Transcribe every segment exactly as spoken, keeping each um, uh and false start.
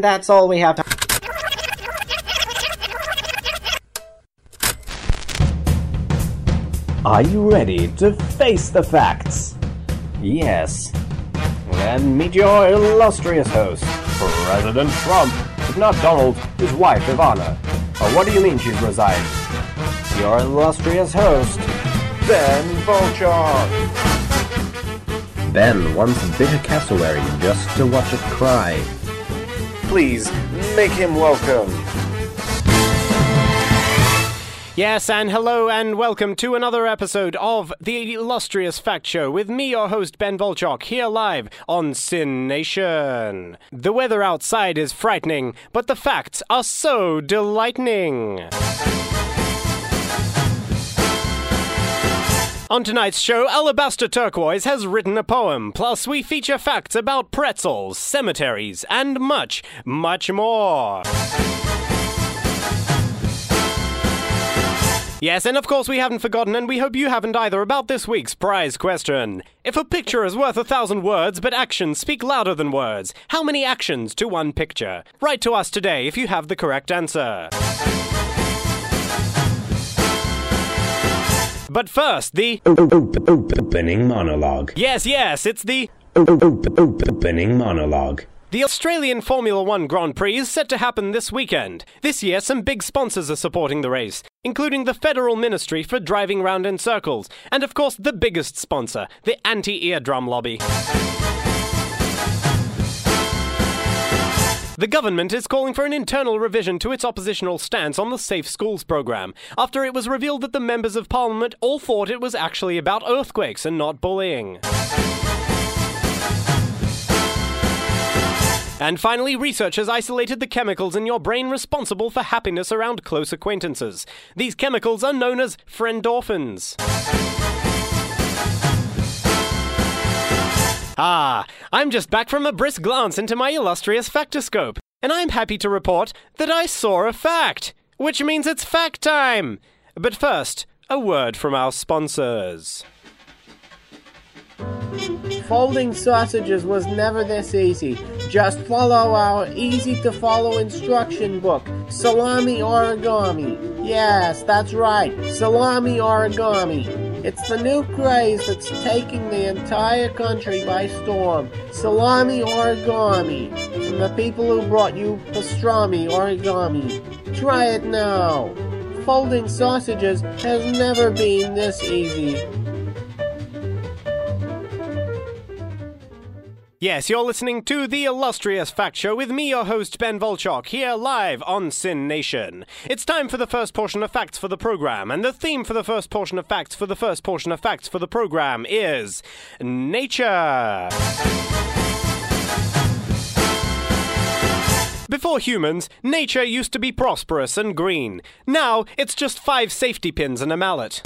and that's all we have time. Are you ready to face the facts? Yes. Then meet your illustrious host, President Trump, if not Donald, his wife Ivana. Or what do you mean she's resigned? Your illustrious host, Ben Volchok. Ben once bit a cassowary just to watch it cry. Please, make him welcome. Yes, and hello and welcome to another episode of The Illustrious Fact Show with me, your host, Ben Volchok, here live on SYN Nation. The weather outside is frightening, but the facts are so delightning. On tonight's show, Alabaster Turquoise has written a poem, plus we feature facts about pretzels, cemeteries, and much, much more. Yes, and of course we haven't forgotten, and we hope you haven't either, about this week's prize question. If a picture is worth a thousand words, but actions speak louder than words, how many actions to one picture? Write to us today if you have the correct answer. But first, the opening monologue. Yes, yes, it's the opening monologue. The Australian Formula One Grand Prix is set to happen this weekend. This year, some big sponsors are supporting the race, including the Federal Ministry for Driving Round in Circles, and of course the biggest sponsor, the anti-eardrum lobby. The government is calling for an internal revision to its oppositional stance on the Safe Schools program, after it was revealed that the members of parliament all thought it was actually about earthquakes and not bullying. And finally, researchers isolated the chemicals in your brain responsible for happiness around close acquaintances. These chemicals are known as friendorphins. Ah, I'm just back from a brisk glance into my illustrious factoscope, and I'm happy to report that I saw a fact, which means it's fact time. But first, a word from our sponsors. Folding sausages was never this easy. Just follow our easy-to-follow instruction book, Salami Origami. Yes, that's right, Salami Origami. It's the new craze that's taking the entire country by storm. Salami Origami, from the people who brought you Pastrami Origami. Try it now. Folding sausages has never been this easy. Yes, you're listening to The Illustrious Fact Show with me, your host, Ben Volchok, here live on SYN Nation. It's time for the first portion of Facts for the Program, and the theme for the first portion of Facts for the first portion of Facts for the Program is... nature! Before humans, nature used to be prosperous and green. Now, it's just five safety pins and a mallet.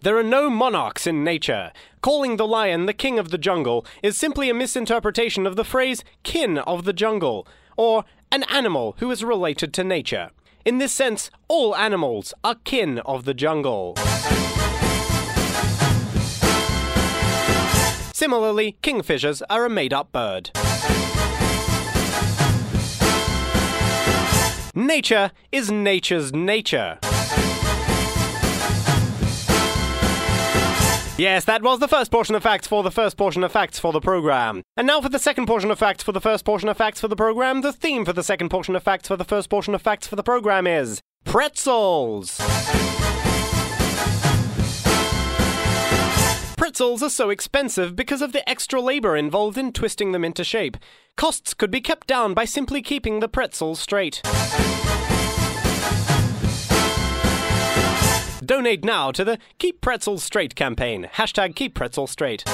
There are no monarchs in nature. Calling the lion the king of the jungle is simply a misinterpretation of the phrase kin of the jungle, or an animal who is related to nature. In this sense, all animals are kin of the jungle. Similarly, kingfishers are a made-up bird. Nature is nature's nature. Yes, that was the first portion of Facts for the first portion of Facts for the Program. And now for the second portion of Facts for the first portion of Facts for the Program. The theme for the second portion of Facts for the first portion of Facts for the Program is... pretzels! Pretzels are so expensive because of the extra labor involved in twisting them into shape. Costs could be kept down by simply keeping the pretzels straight. Donate now to the Keep Pretzels Straight campaign. Hashtag Keep Pretzels Straight.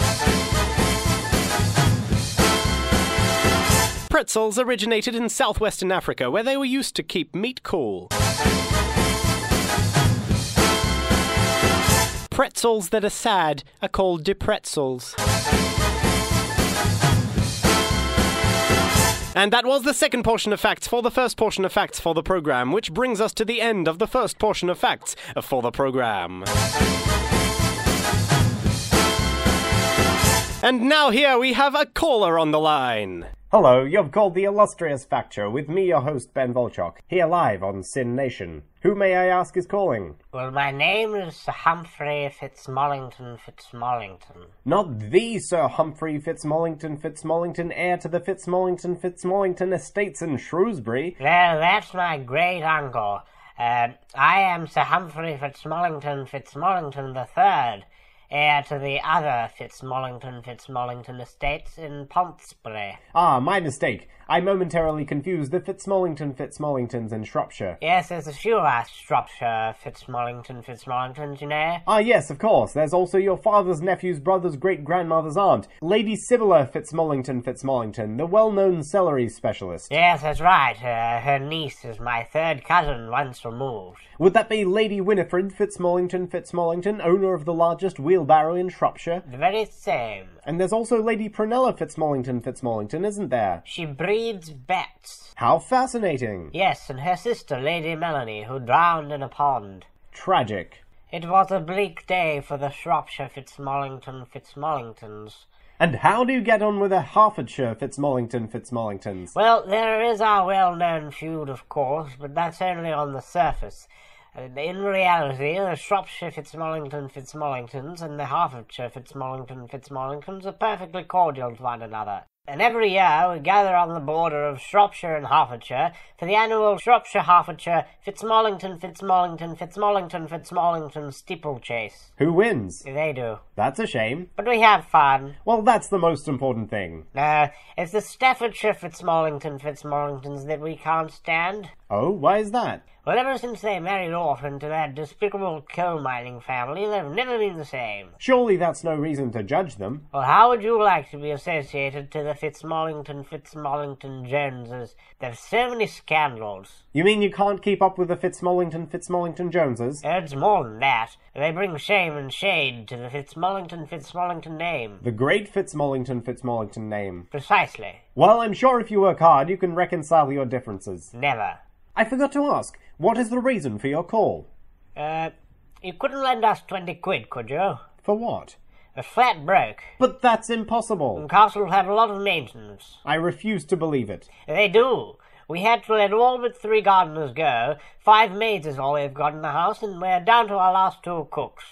Pretzels originated in southwestern Africa, where they were used to keep meat cool. Pretzels that are sad are called depretzels. And that was the second portion of Facts for the first portion of Facts for the Program, which brings us to the end of the first portion of Facts for the Program. And now here we have a caller on the line. Hello, you've called The Illustrious Fact Show with me, your host, Ben Volchok, here live on SYN Nation. Who, may I ask, is calling? Well, my name is Sir Humphrey Fitzmollington Fitzmollington. Not the Sir Humphrey Fitzmollington Fitzmollington, heir to the Fitzmollington Fitzmollington estates in Shrewsbury. No, that's my great-uncle. Uh, I am Sir Humphrey Fitzmollington Fitzmollington the third, heir to the other Fitzmollington Fitzmollington estates in Ponsonby. Ah, my mistake. I momentarily confused the Fitzmollington Fitzmollingtons in Shropshire. Yes, there's a few of us Shropshire Fitzmollington Fitzmollingtons, you know. Ah, yes, of course. There's also your father's nephew's brother's great-grandmother's aunt, Lady Sybilla Fitzmollington Fitzmollington, the well-known celery specialist. Yes, that's right. Uh, her niece is my third cousin once removed. Would that be Lady Winifred Fitzmollington Fitzmollington, owner of the largest wheelbarrow in Shropshire? The very same. And there's also Lady Prunella Fitzmollington Fitzmollington, isn't there? She breeds bats. How fascinating. Yes, and her sister, Lady Melanie, who drowned in a pond. Tragic. It was a bleak day for the Shropshire Fitzmollington Fitzmollingtons. And how do you get on with the Hertfordshire Fitzmollington Fitzmollingtons? Well, there is our well-known feud, of course, but that's only on the surface. In reality, the Shropshire Fitzmollington Fitzmollingtons and the Hertfordshire Fitzmollington Fitzmollingtons are perfectly cordial to one another. And every year we gather on the border of Shropshire and Hertfordshire for the annual Shropshire, Hertfordshire, Fitzmollington, Fitzmollington, Fitzmollington, Fitzmollington steeplechase. Who wins? They do. That's a shame. But we have fun. Well, that's the most important thing. No, it's the Staffordshire Fitzmollington, Fitzmollingtons that we can't stand. Oh, why is that? Well, ever since they married off into that despicable coal-mining family, they've never been the same. Surely that's no reason to judge them. Well, how would you like to be associated to the Fitzmollington, Fitzmollington Joneses? They've so many scandals. You mean you can't keep up with the Fitzmollington, Fitzmollington Joneses? It's more than that. They bring shame and shade to the Fitzmollington, Fitzmollington name. The great Fitzmollington, Fitzmollington name. Precisely. Well, I'm sure if you work hard, you can reconcile your differences. Never. I forgot to ask, what is the reason for your call? Uh, you couldn't lend us twenty quid, could you? For what? The flat broke. But that's impossible. And castles have a lot of maintenance. I refuse to believe it. They do. We had to let all but three gardeners go. Five maids is all they've got in the house, and we're down to our last two cooks.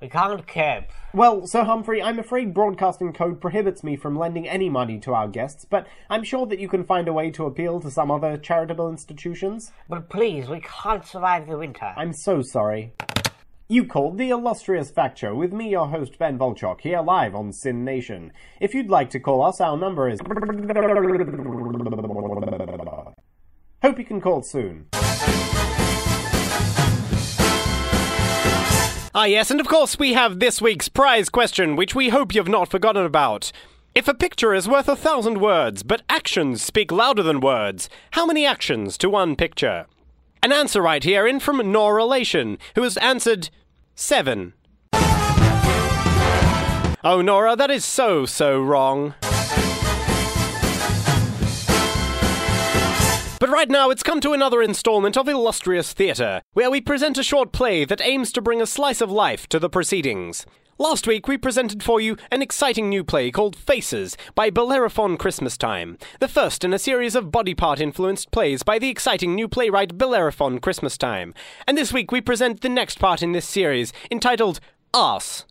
We can't cope. Well, Sir Humphrey, I'm afraid Broadcasting Code prohibits me from lending any money to our guests, but I'm sure that you can find a way to appeal to some other charitable institutions. But please, we can't survive the winter. I'm so sorry. You called The Illustrious Fact Show with me, your host, Ben Volchok, here live on SYN Nation. If you'd like to call us, our number is... Hope you can call soon. Ah yes, and of course we have this week's prize question, which we hope you've not forgotten about. If a picture is worth a thousand words, but actions speak louder than words, how many actions to one picture? An answer right here in from Nora Lation, who has answered seven. Oh Nora, that is so, so wrong. But right now, it's come to another installment of Illustrious Theatre, where we present a short play that aims to bring a slice of life to the proceedings. Last week, we presented for you an exciting new play called Faces by Bellerophon Christmastime, the first in a series of body-part-influenced plays by the exciting new playwright Bellerophon Christmastime. And this week, we present the next part in this series, entitled Arse.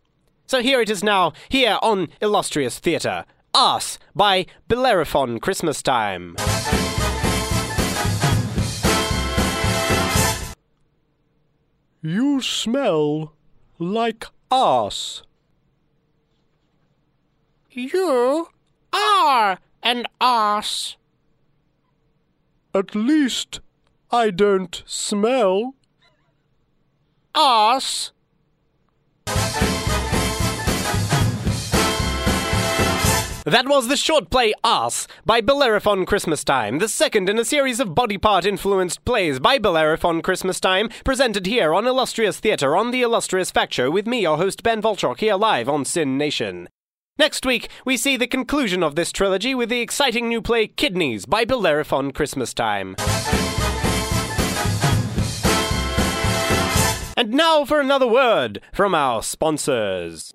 So here it is now, here on Illustrious Theatre, Arse by Bellerophon Christmastime. You smell like arse. You are an arse. At least I don't smell arse. That was the short play Arse by Bellerophon Christmastime, the second in a series of body-part-influenced plays by Bellerophon Christmastime, presented here on Illustrious Theatre on The Illustrious Fact Show with me, your host, Ben Volchok, here live on SYN Nation. Next week, we see the conclusion of this trilogy with the exciting new play Kidneys by Bellerophon Christmastime. And now for another word from our sponsors.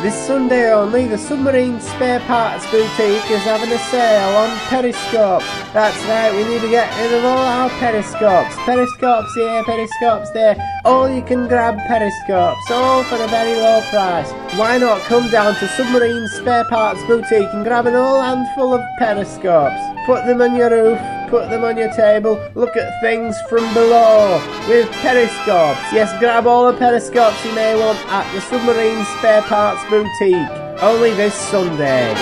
This Sunday only, the Submarine Spare Parts Boutique is having a sale on Periscope. That's right, we need to get rid of all our Periscopes. Periscopes here, Periscopes there. All you can grab Periscopes, all for a very low price. Why not come down to Submarine Spare Parts Boutique and grab an whole handful of Periscopes? Put them on your roof. Put them on your table, look at things from below with periscopes. Yes, grab all the periscopes you may want at the Submarine Spare Parts Boutique, only this Sunday.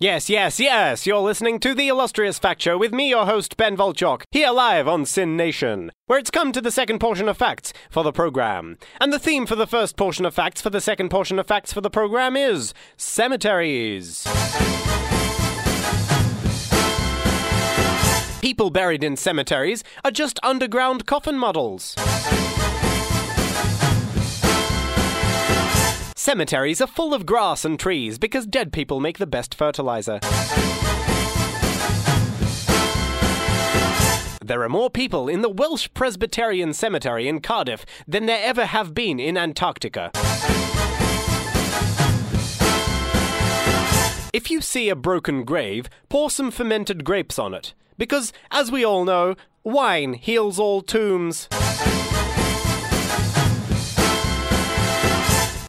Yes, yes, yes, you're listening to The Illustrious Fact Show with me, your host, Ben Volchok, here live on SYN Nation, where it's come to the second portion of facts for the program. And the theme for the first portion of facts for the second portion of facts for the program is cemeteries. People buried in cemeteries are just underground coffin models. Cemeteries are full of grass and trees because dead people make the best fertilizer. There are more people in the Welsh Presbyterian Cemetery in Cardiff than there ever have been in Antarctica. If you see a broken grave, pour some fermented grapes on it. Because, as we all know, wine heals all tombs.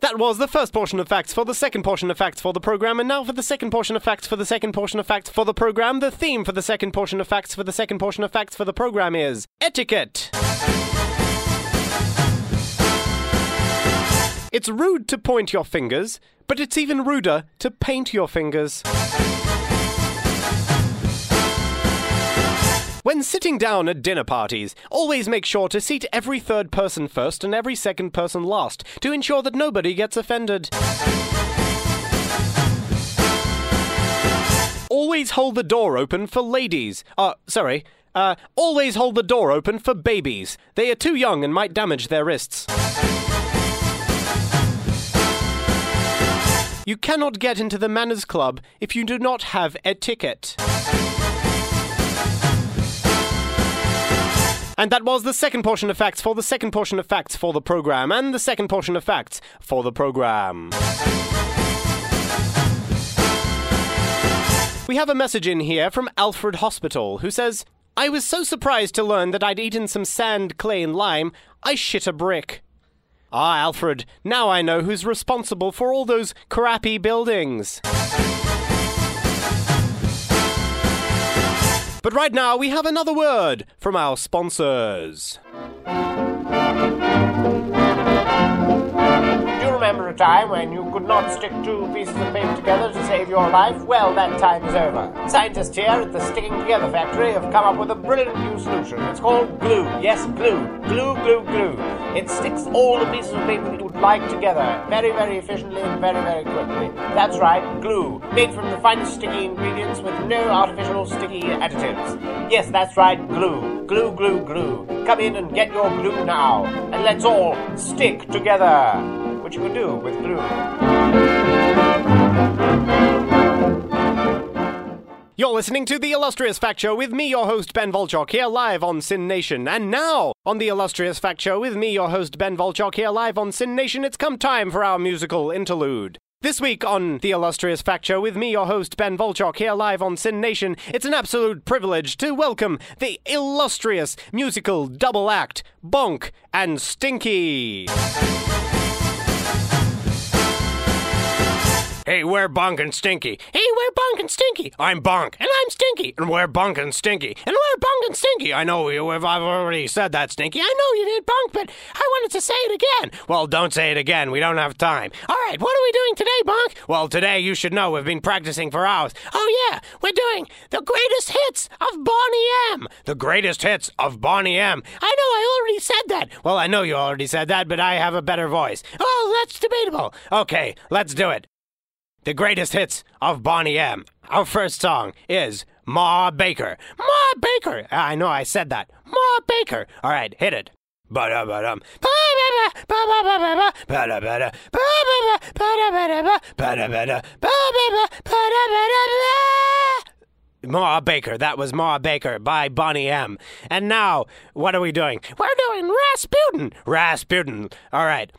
That was the first portion of facts for the second portion of facts for the program, and now for the second portion of facts for the second portion of facts for the program. The theme for the second portion of facts for the second portion of facts for the program is etiquette. It's rude to point your fingers, but it's even ruder to paint your fingers. When sitting down at dinner parties, always make sure to seat every third person first and every second person last to ensure that nobody gets offended. Always hold the door open for ladies. Uh, sorry. Uh, always hold the door open for babies. They are too young and might damage their wrists. You cannot get into the Manners Club if you do not have etiquette. And that was the second portion of facts for the second portion of facts for the program, and the second portion of facts for the program. We have a message in here from Alfred Hospital, who says, I was so surprised to learn that I'd eaten some sand, clay and lime, I shit a brick. Ah, Alfred, now I know who's responsible for all those crappy buildings. But right now, we have another word from our sponsors. Do you remember a time when you could not stick two pieces of paper together to save your life? Well, that time's over. Scientists here at the Sticking Together Factory have come up with a brilliant new solution. It's called glue. Yes, glue. Glue, glue, glue. It sticks all the pieces of paper you would like together very, very efficiently and very, very quickly. That's right, glue. Made from the finest sticky ingredients with no artificial sticky additives. Yes, that's right, glue. Glue, glue, glue. Come in and get your glue now. And let's all stick together. Which you can do with glue. You're listening to The Illustrious Fact Show with me, your host, Ben Volchok, here live on SYN Nation. And now, on The Illustrious Fact Show with me, your host, Ben Volchok, here live on SYN Nation, it's come time for our musical interlude. This week on The Illustrious Fact Show with me, your host, Ben Volchok, here live on SYN Nation, it's an absolute privilege to welcome the illustrious musical double act, Bonk and Stinky. Hey, we're Bonk and Stinky. Hey, we're Bonk and Stinky. I'm Bonk. And I'm Stinky. And we're Bonk and Stinky. And we're Bonk and Stinky. I know you, I've already said that, Stinky. I know you did, Bonk, but I wanted to say it again. Well, don't say it again. We don't have time. All right, what are we doing today, Bonk? Well, today, you should know, we've been practicing for hours. Oh, yeah, we're doing the greatest hits of Boney M. The greatest hits of Boney M. I know I already said that. Well, I know you already said that, but I have a better voice. Oh, that's debatable. Okay, let's do it. The greatest hits of Boney M. Our first song is Ma Baker. Ma Baker! I know I said that. Ma Baker! All right, hit it. Ba-da-ba-dum. Ba-ba-ba-ba-ba-ba-ba-ba. Ba-da-ba-da. Ba-ba-ba-ba-ba-ba-ba. Ba-da-ba-da. Ba-ba-ba-ba-ba-ba-ba. Ma Baker. That was Ma Baker by Boney M. And now, what are we doing? We're doing Rasputin. Rasputin. All right.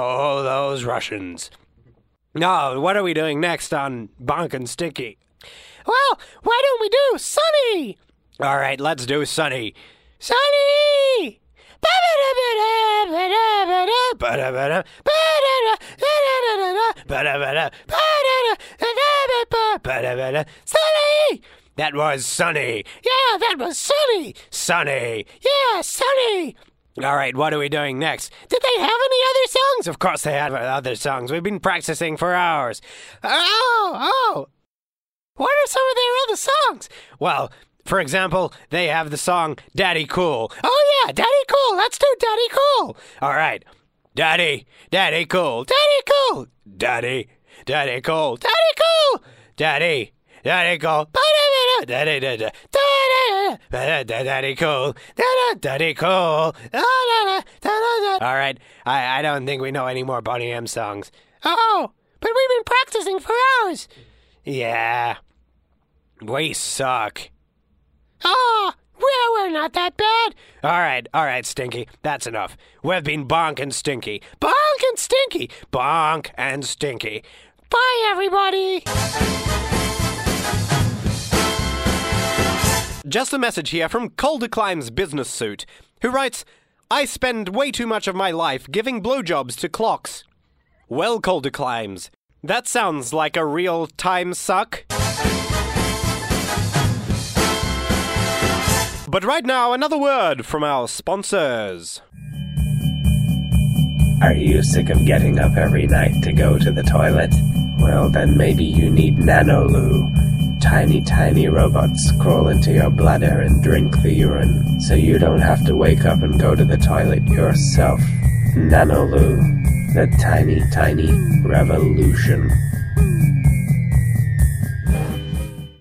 Oh, those Russians. No, what are we doing next on Bonk and Stinky? Well, why don't we do Sunny? All right, let's do Sunny. Sunny! Sunny! That was Sunny. Yeah, that was Sunny. Sunny. Yeah, Sunny. All right, what are we doing next? Did they have any other songs? Of course they had other songs. We've been practicing for hours. Oh, oh. What are some of their other songs? Well, for example, they have the song Daddy Cool. Oh, yeah, Daddy Cool. Let's do Daddy Cool. All right. Daddy, Daddy Cool, Daddy Cool. Daddy, Daddy Cool, Daddy Cool. Daddy, Daddy Cool. Daddy, Daddy, Daddy. Daddy Cool, Daddy Cool. Alright, I, I don't think we know any more Boney M songs. Oh, but we've been practicing for hours. Yeah, we suck. Oh, well, we're not that bad. Alright, alright, Stinky, that's enough. We've been Bonk and Stinky. Bonk and Stinky. Bonk and Stinky. Bye, everybody. Just a message here from Coldaclime's Business Suit, who writes, I spend way too much of my life giving blowjobs to clocks. Well, Coldaclime's, that sounds like a real time suck. But right now, another word from our sponsors. Are you sick of getting up every night to go to the toilet? Well, then maybe you need Nanolu. Tiny, tiny robots crawl into your bladder and drink the urine, so you don't have to wake up and go to the toilet yourself. Nanolu, the tiny, tiny revolution.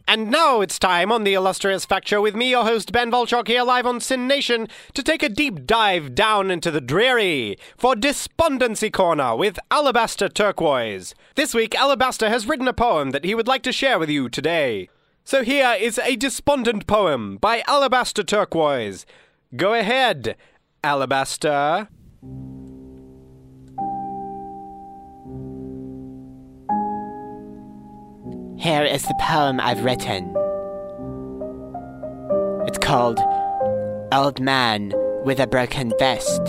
And now it's time on The Illustrious Fact Show with me, your host, Ben Volchok, here live on SYN Nation to take a deep dive down into the dreary for Despondency Corner with Alabaster Turquoise. This week, Alabaster has written a poem that he would like to share with you today. So here is a despondent poem by Alabaster Turquoise. Go ahead, Alabaster. Here is the poem I've written. It's called Old Man with a Broken Vest.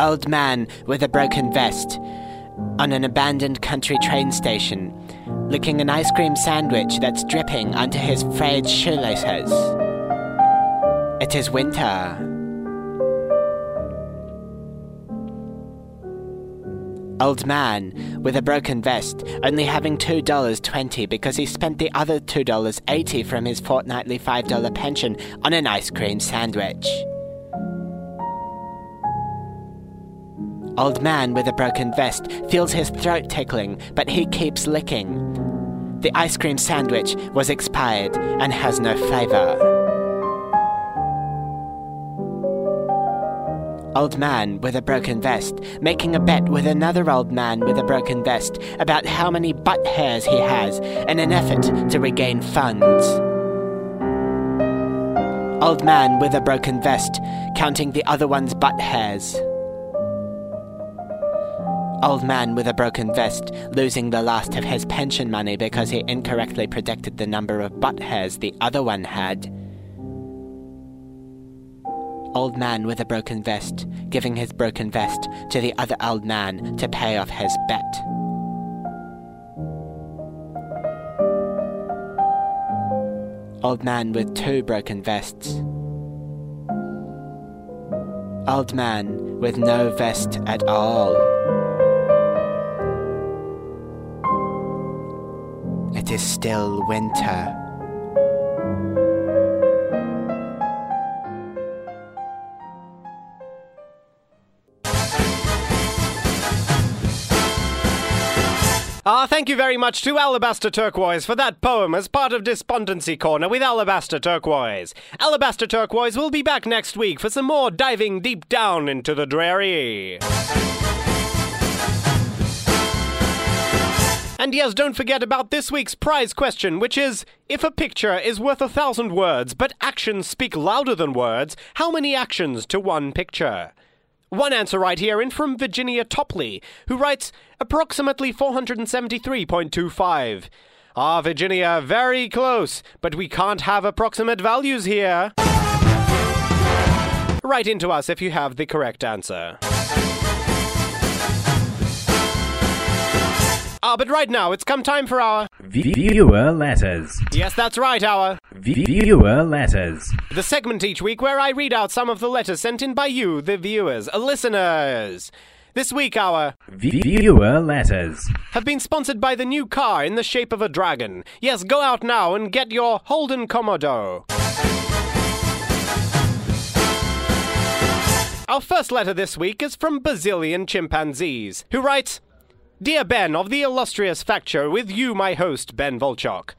Old man with a broken vest on an abandoned country train station, licking an ice cream sandwich that's dripping onto his frayed shoelaces. It is winter. Old man with a broken vest, only having two dollars and twenty cents because he spent the other two dollars and eighty cents from his fortnightly five dollars pension on an ice cream sandwich. Old man with a broken vest feels his throat tickling, but he keeps licking. The ice cream sandwich was expired and has no flavour. Old man with a broken vest, making a bet with another old man with a broken vest about how many butt hairs he has in an effort to regain funds. Old man with a broken vest, counting the other one's butt hairs. Old man with a broken vest, losing the last of his pension money because he incorrectly predicted the number of butt hairs the other one had. Old man with a broken vest, giving his broken vest to the other old man to pay off his bet. Old man with two broken vests. Old man with no vest at all. It is still winter. Ah, thank you very much to Alabaster Turquoise for that poem as part of Despondency Corner with Alabaster Turquoise. Alabaster Turquoise will be back next week for some more diving deep down into the dreary. And yes, don't forget about this week's prize question, which is, if a picture is worth a thousand words, but actions speak louder than words, how many actions to one picture? One answer right here in from Virginia Topley, who writes, approximately four hundred seventy-three point two five. Ah, Virginia, very close, but we can't have approximate values here. Write into us if you have the correct answer. Ah, but right now, it's come time for our... Viewer Letters. Yes, that's right, our... Viewer Letters. The segment each week where I read out some of the letters sent in by you, the viewers, listeners. This week, our... Viewer Letters. Have been sponsored by the new car in the shape of a dragon. Yes, go out now and get your Holden Commodore. Our first letter this week is from Bazillion Chimpanzees, who writes... Dear Ben of the Illustrious Fact Show, with you, my host, Ben Volchok.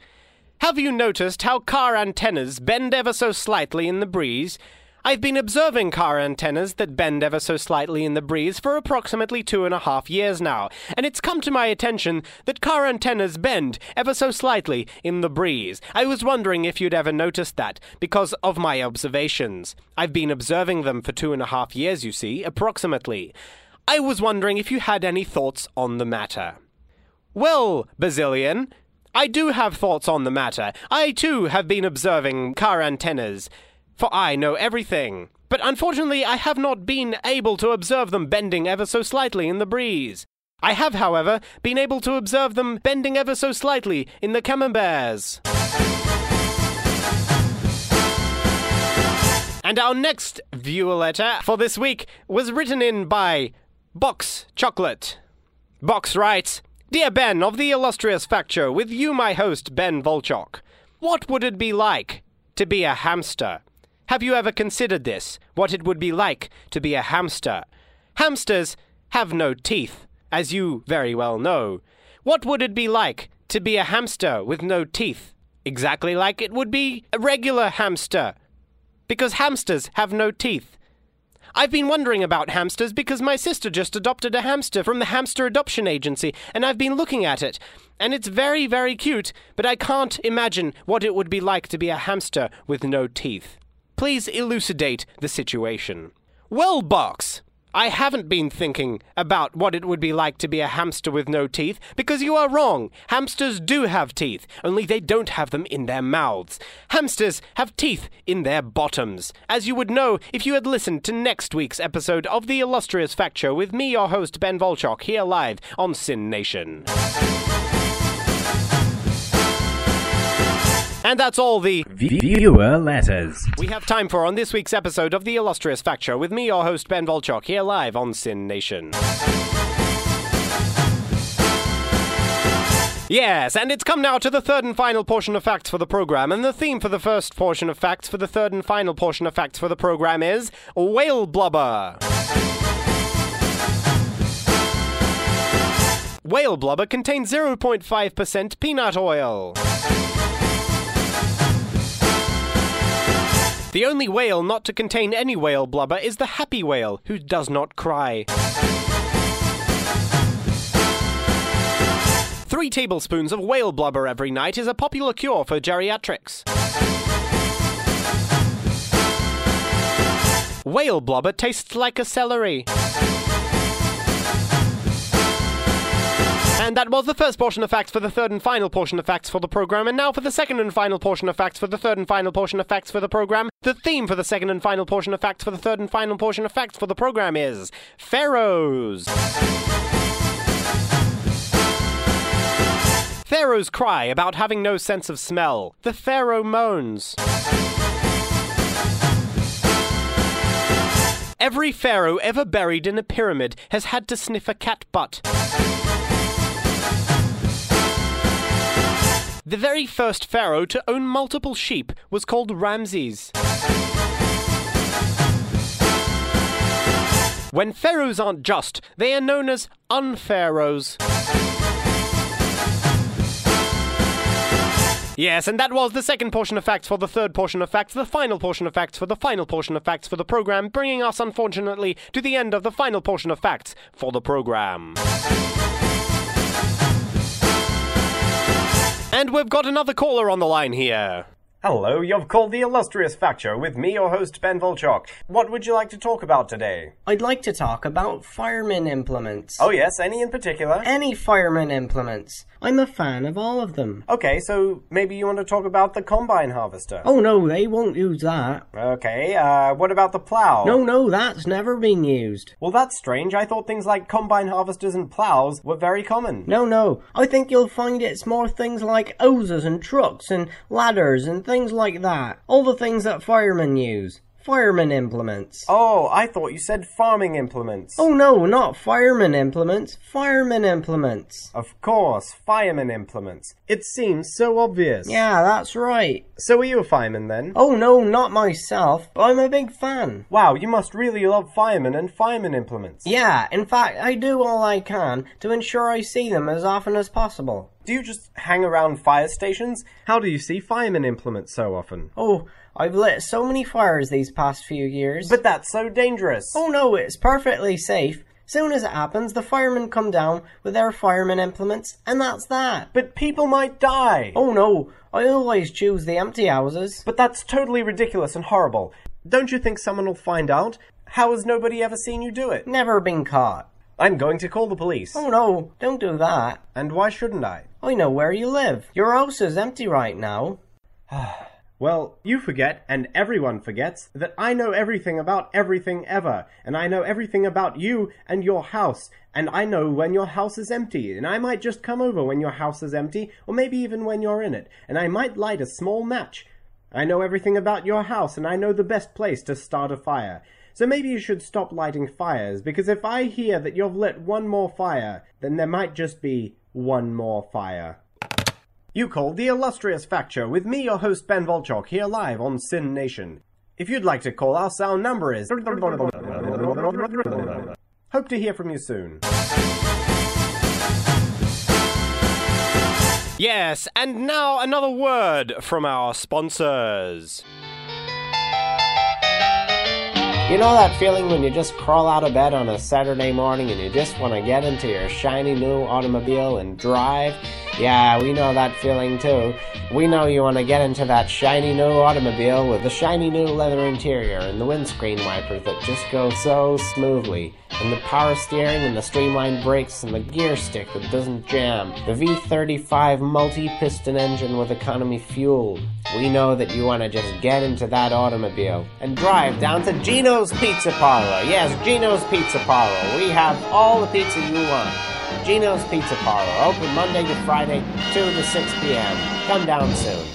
Have you noticed how car antennas bend ever so slightly in the breeze? I've been observing car antennas that bend ever so slightly in the breeze for approximately two and a half years now, and it's come to my attention that car antennas bend ever so slightly in the breeze. I was wondering if you'd ever noticed that, because of my observations. I've been observing them for two and a half years, you see, approximately. I was wondering if you had any thoughts on the matter. Well, Bazillion, I do have thoughts on the matter. I, too, have been observing car antennas, for I know everything. But unfortunately, I have not been able to observe them bending ever so slightly in the breeze. I have, however, been able to observe them bending ever so slightly in the camemberts. And our next viewer letter for this week was written in by... Box Chocolate. Box writes, Dear Ben of the Illustrious Fact Show, with you, my host, Ben Volchok. What would it be like to be a hamster? Have you ever considered this, what it would be like to be a hamster? Hamsters have no teeth, as you very well know. What would it be like to be a hamster with no teeth? Exactly like it would be a regular hamster, because hamsters have no teeth. I've been wondering about hamsters because my sister just adopted a hamster from the Hamster Adoption Agency, and I've been looking at it. And it's very, very cute, but I can't imagine what it would be like to be a hamster with no teeth. Please elucidate the situation. Well, Box, I haven't been thinking about what it would be like to be a hamster with no teeth, because you are wrong. Hamsters do have teeth, only they don't have them in their mouths. Hamsters have teeth in their bottoms, as you would know if you had listened to next week's episode of The Illustrious Fact Show with me, your host, Ben Volchok, here live on SYN Nation. And that's all the Viewer Letters we have time for on this week's episode of The Illustrious Fact Show with me, your host, Ben Volchok, here live on SYN Nation. Yes, and it's come now to the third and final portion of Facts for the Program, and the theme for the first portion of Facts for the third and final portion of Facts for the Program is Whale Blubber. Whale blubber contains zero point five percent peanut oil. The only whale not to contain any whale blubber is the happy whale, who does not cry. Three tablespoons of whale blubber every night is a popular cure for geriatrics. Whale blubber tastes like a celery. And that was the first portion of Facts for the third and final portion of Facts for the Program, and now for the second and final portion of Facts for the third and final portion of Facts for the Program. The theme for the second and final portion of Facts for the third and final portion of Facts for the Program is... Pharaohs. Pharaohs cry about having no sense of smell. The pharaoh moans. Every pharaoh ever buried in a pyramid has had to sniff a cat butt. The very first pharaoh to own multiple sheep was called Ramses. When pharaohs aren't just, they are known as unpharaohs. Yes, and that was the second portion of facts for the third portion of facts, the final portion of facts for the final portion of facts for the program, bringing us, unfortunately, to the end of the final portion of facts for the program. And we've got another caller on the line here. Hello, you've called The Illustrious Fact Show with me, your host, Ben Volchok. What would you like to talk about today? I'd like to talk about fireman implements. Oh yes, any in particular? Any fireman implements. I'm a fan of all of them. Okay, so maybe you want to talk about the combine harvester? Oh no, they won't use that. Okay, uh, what about the plow? No, no, that's never been used. Well, that's strange. I thought things like combine harvesters and plows were very common. No, no. I think you'll find it's more things like hoses and trucks and ladders and things like that. All the things that firemen use. Fireman implements. Oh, I thought you said farming implements. Oh no, not fireman implements. Fireman implements. Of course, fireman implements. It seems so obvious. Yeah, that's right. So are you a fireman then? Oh no, not myself, but I'm a big fan. Wow, you must really love firemen and fireman implements. Yeah, in fact, I do all I can to ensure I see them as often as possible. Do you just hang around fire stations? How do you see fireman implements so often? Oh, I've lit so many fires these past few years. But that's so dangerous. Oh no, it's perfectly safe. Soon as it happens, the firemen come down with their fireman implements, and that's that. But people might die. Oh no, I always choose the empty houses. But that's totally ridiculous and horrible. Don't you think someone will find out? How has nobody ever seen you do it? Never been caught. I'm going to call the police. Oh no, don't do that. And why shouldn't I? I know where you live. Your house is empty right now. Ah. Well, you forget, and everyone forgets, that I know everything about everything ever, and I know everything about you and your house, and I know when your house is empty, and I might just come over when your house is empty, or maybe even when you're in it, and I might light a small match. I know everything about your house, and I know the best place to start a fire. So maybe you should stop lighting fires, because if I hear that you've lit one more fire, then there might just be one more fire. You called The Illustrious Fact Show with me, your host, Ben Volchok, here live on SYN Nation. If you'd like to call us, our number is... Hope to hear from you soon. Yes, and now another word from our sponsors. You know that feeling when you just crawl out of bed on a Saturday morning and you just want to get into your shiny new automobile and drive? Yeah, we know that feeling too. We know you want to get into that shiny new automobile with the shiny new leather interior and the windscreen wipers that just go so smoothly, and the power steering and the streamlined brakes and the gear stick that doesn't jam, the V thirty-five multi-piston engine with economy fuel. We know that you want to just get into that automobile and drive down to Gino's Pizza Parlor. Yes, Gino's Pizza Parlor. We have all the pizza you want. Gino's Pizza Parlor, open Monday to Friday, two to six p m Come down soon.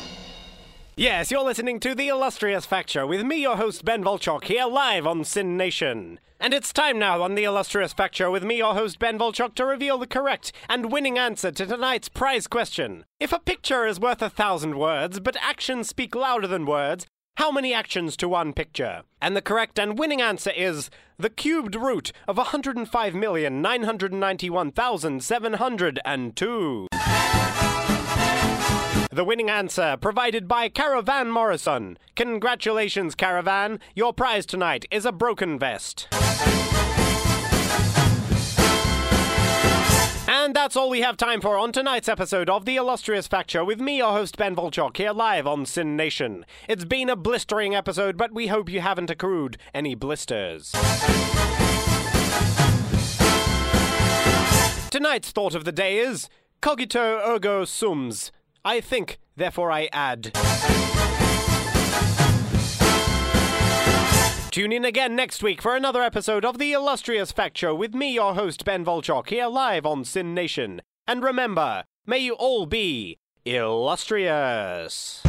Yes, you're listening to The Illustrious Fact Show with me, your host, Ben Volchok, here live on SYN Nation. And it's time now on The Illustrious Fact Show with me, your host, Ben Volchok, to reveal the correct and winning answer to tonight's prize question. If a picture is worth a thousand words, but actions speak louder than words, how many actions to one picture? And the correct and winning answer is the cubed root of one hundred five million nine hundred ninety-one thousand seven hundred two. The winning answer provided by Caravan Morrison. Congratulations, Caravan. Your prize tonight is a broken vest. And that's all we have time for on tonight's episode of The Illustrious Fact Show with me, your host, Ben Volchok, here live on SYN Nation. It's been a blistering episode, but we hope you haven't accrued any blisters. Tonight's thought of the day is cogito ergo sum. I think, therefore I add. Tune in again next week for another episode of The Illustrious Fact Show with me, your host, Ben Volchok, here live on SYN Nation. And remember, may you all be illustrious.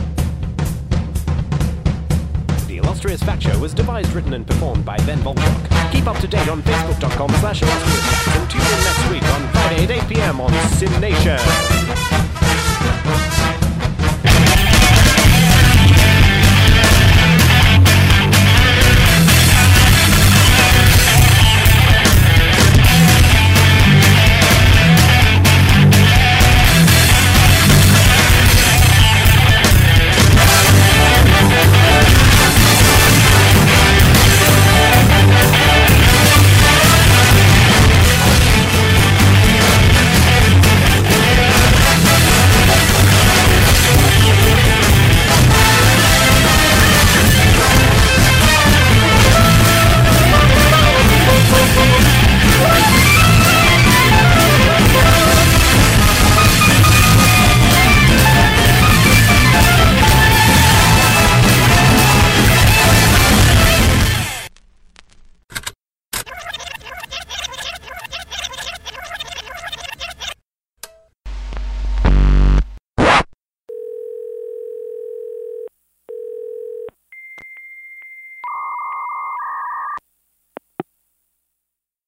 The Illustrious Fact Show was devised, written, and performed by Ben Volchok. Keep up to date on facebook dot com slash illustrious fact and tune in next week on Friday at eight p m on SYN Nation.